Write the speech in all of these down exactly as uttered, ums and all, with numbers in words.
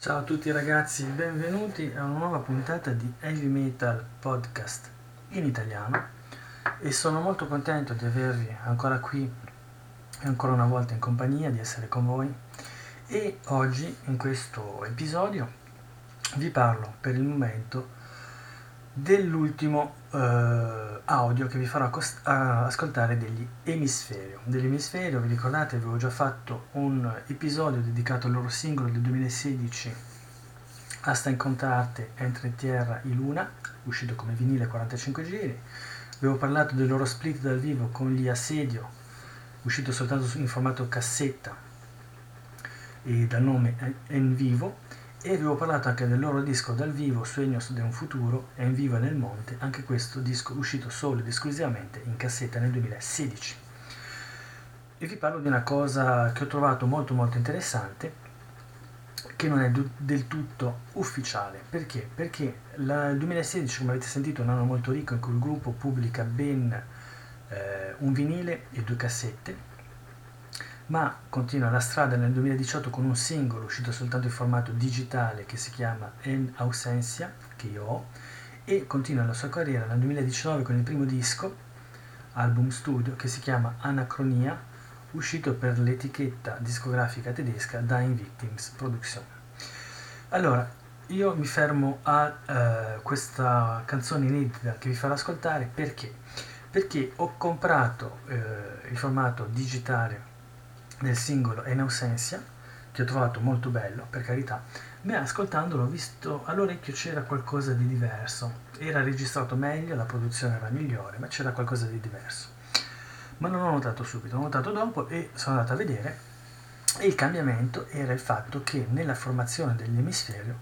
Ciao a tutti ragazzi, benvenuti a una nuova puntata di Heavy Metal Podcast in italiano e sono molto contento di avervi ancora qui e ancora una volta in compagnia, di essere con voi. E oggi in questo episodio vi parlo per il momento dell'ultimo eh, audio che vi farò cost- ascoltare degli Hemisferio. Dell'Hemisferio, vi ricordate, avevo già fatto un episodio dedicato al loro singolo del duemilasedici, Asta encontrarte entre tierra e luna, uscito come vinile quarantacinque giri. Avevo parlato del loro split dal vivo con gli Assedio, uscito soltanto in formato cassetta e dal nome En Vivo, e avevo parlato anche del loro disco dal vivo Sogno di un futuro, è in vivo nel monte, anche questo disco uscito solo ed esclusivamente in cassetta nel duemilasedici. E vi parlo di una cosa che ho trovato molto molto interessante, che non è du- del tutto ufficiale. Perché? Perché la, il duemilasedici, come avete sentito, è un anno molto ricco in cui il gruppo pubblica ben eh, un vinile e due cassette, ma continua la strada nel duemiladiciotto con un singolo uscito soltanto in formato digitale che si chiama En ausencia, che io ho, e continua la sua carriera nel duemiladiciannove con il primo disco, album studio, che si chiama Anacronia, uscito per l'etichetta discografica tedesca Dying Victims Production. Allora, io mi fermo a eh, questa canzone inedita che vi farò ascoltare. Perché? Perché ho comprato eh, il formato digitale del singolo En ausencia, che ho trovato molto bello, per carità, ma ascoltandolo ho visto all'orecchio c'era qualcosa di diverso, era registrato meglio, la produzione era migliore, ma c'era qualcosa di diverso, ma non l'ho notato subito, l'ho notato dopo e sono andato a vedere, e il cambiamento era il fatto che nella formazione dell'Hemisferio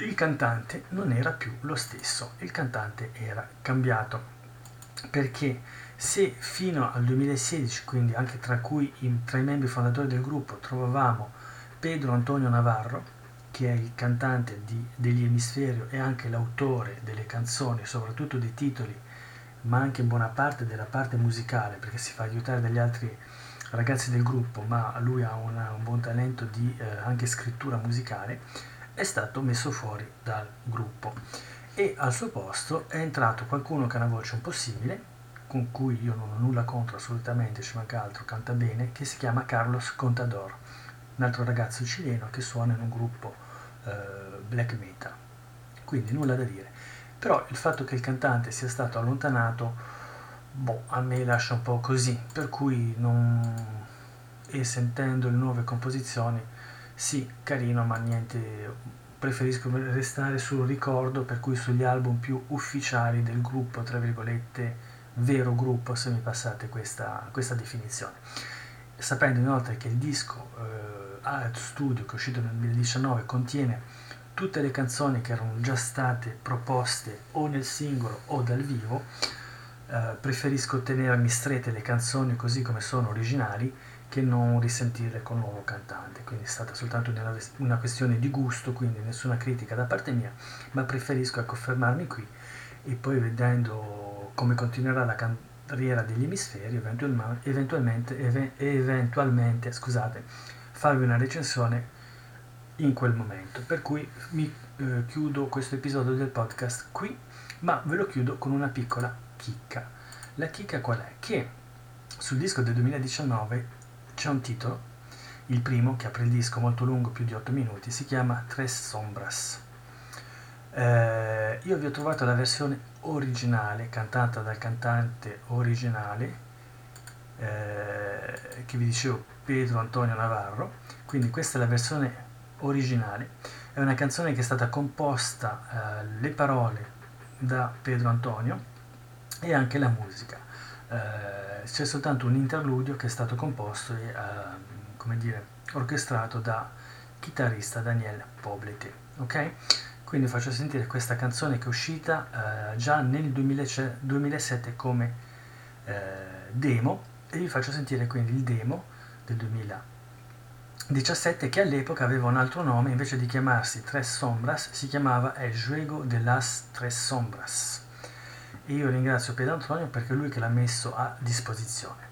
il cantante non era più lo stesso, il cantante era cambiato. Perché se fino al duemilasedici, quindi anche tra cui in, tra i membri fondatori del gruppo trovavamo Pedro Antonio Navarro, che è il cantante di, degli Hemisferio e anche l'autore delle canzoni, soprattutto dei titoli, ma anche in buona parte della parte musicale, perché si fa aiutare dagli altri ragazzi del gruppo, ma lui ha una, un buon talento di eh, anche scrittura musicale, è stato messo fuori dal gruppo. E al suo posto è entrato qualcuno che ha una voce un po' simile, con cui io non ho nulla contro assolutamente, ci manca altro, canta bene, che si chiama Carlos Contador, un altro ragazzo cileno che suona in un gruppo eh, black metal, quindi nulla da dire. Però il fatto che il cantante sia stato allontanato, boh, a me lascia un po' così, per cui non... e sentendo le nuove composizioni, sì, carino, ma niente... preferisco restare sul ricordo, per cui sugli album più ufficiali del gruppo, tra virgolette, vero gruppo, se mi passate questa, questa definizione. Sapendo inoltre che il disco eh, Art Studio, che è uscito nel duemiladiciannove, contiene tutte le canzoni che erano già state proposte o nel singolo o dal vivo, eh, preferisco tenermi strette le canzoni così come sono originali, che non risentire con un nuovo cantante, quindi è stata soltanto una, una questione di gusto, quindi nessuna critica da parte mia, ma preferisco confermarmi qui, e poi vedendo come continuerà la carriera degli Hemisferi, eventualmente, eventualmente, eventualmente scusate, farvi una recensione in quel momento, per cui mi eh, chiudo questo episodio del podcast qui, ma ve lo chiudo con una piccola chicca. La chicca qual è? Che sul disco del duemiladiciannove c'è un titolo, il primo, che apre il disco, molto lungo, più di otto minuti, si chiama Tres Sombras. Eh, io vi ho trovato la versione originale, cantata dal cantante originale, eh, che vi dicevo, Pedro Antonio Navarro, quindi questa è la versione originale, è una canzone che è stata composta, eh, le parole, da Pedro Antonio e anche la musica. Uh, c'è soltanto un interludio che è stato composto e uh, come dire, orchestrato da chitarrista Daniel Poblete, ok? Quindi faccio sentire questa canzone che è uscita uh, già nel duemilasette come uh, demo, e vi faccio sentire quindi il demo del duemiladiciassette, che all'epoca aveva un altro nome, invece di chiamarsi Tres Sombras si chiamava El Juego de las Tres Sombras. E io ringrazio Pedro Antonio perché è lui che l'ha messo a disposizione.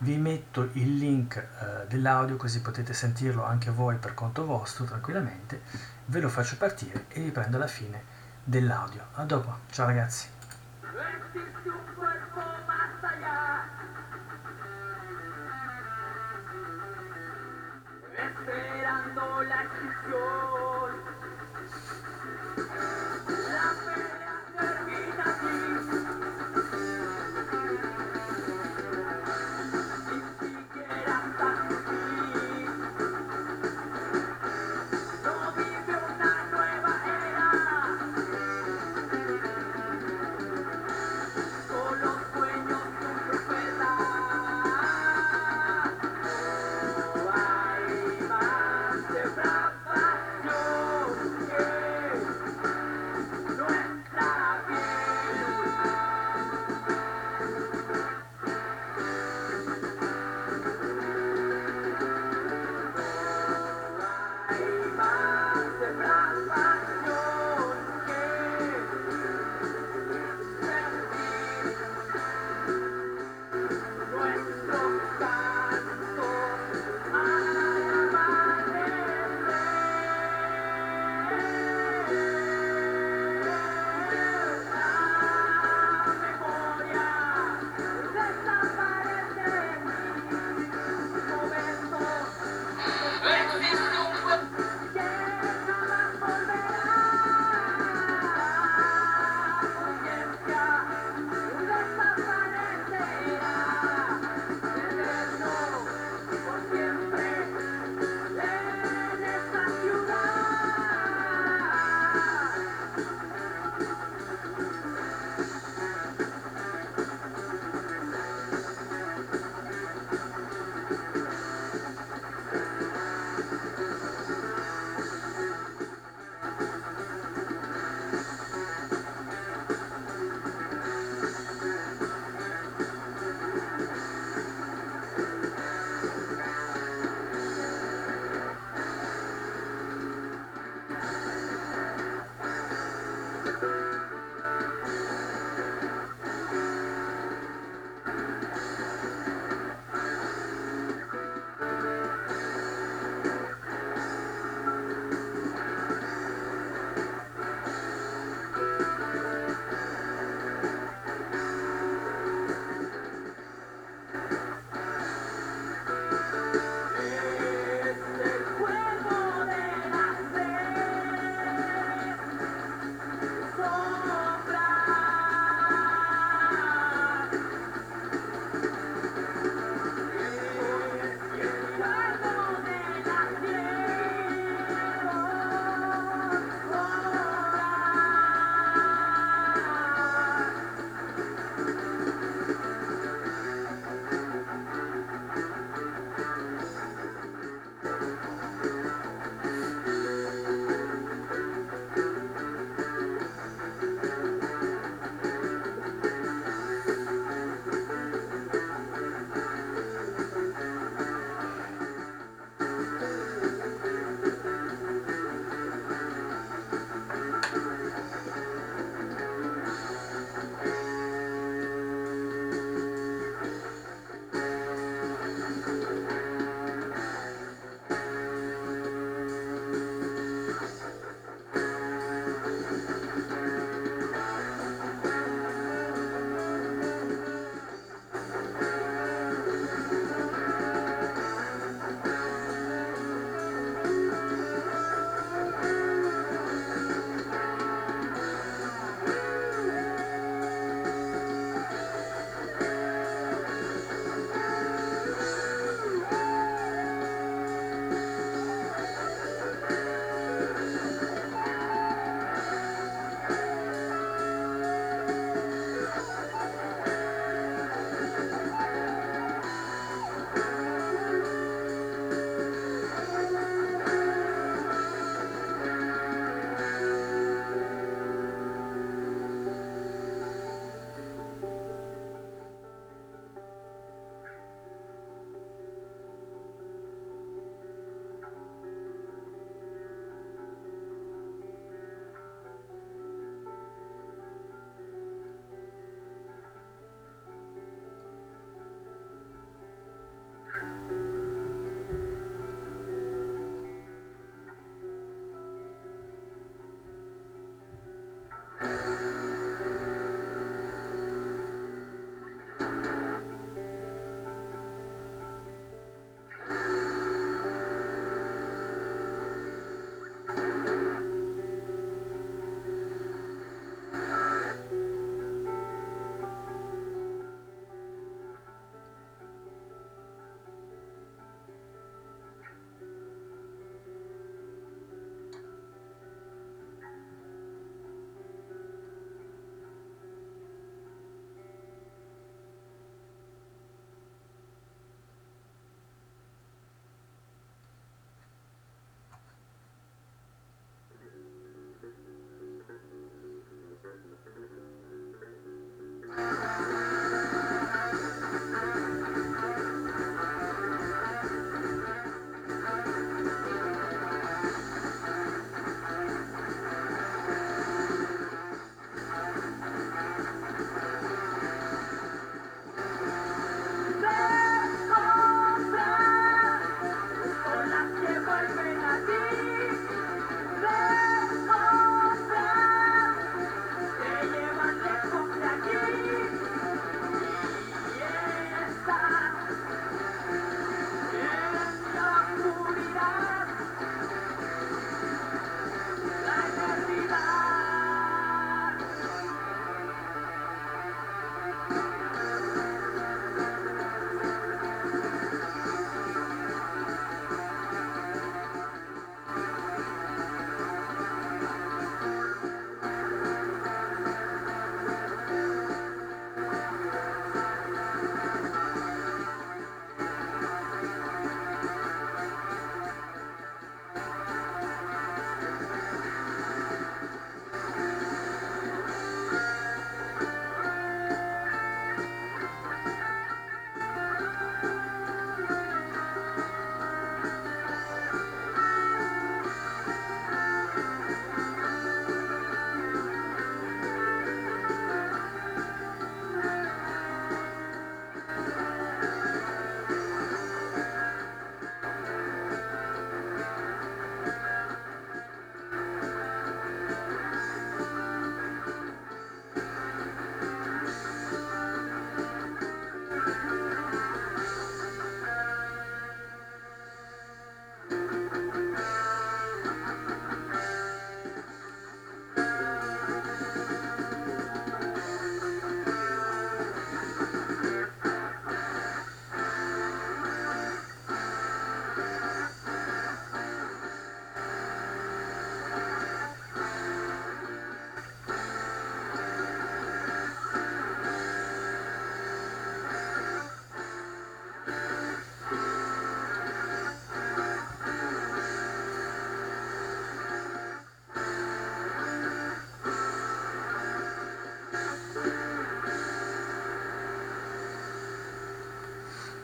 vi metto il link eh, dell'audio, così potete sentirlo anche voi per conto vostro tranquillamente. Ve lo faccio partire e vi prendo alla fine dell'audio. A dopo, ciao ragazzi. Yeah.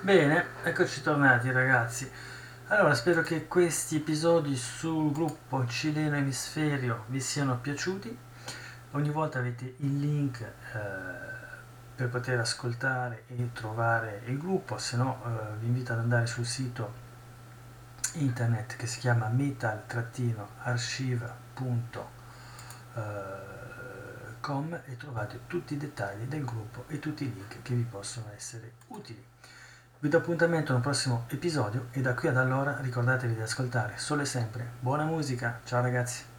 Bene, eccoci tornati ragazzi. Allora, spero che questi episodi sul gruppo Cileno Hemisferio vi siano piaciuti. Ogni volta avete il link eh, per poter ascoltare e trovare il gruppo, se no eh, vi invito ad andare sul sito internet che si chiama metal archive punto com e trovate tutti i dettagli del gruppo e tutti i link che vi possono essere utili. Vi do appuntamento a un prossimo episodio e da qui ad allora ricordatevi di ascoltare solo e sempre buona musica. Ciao ragazzi!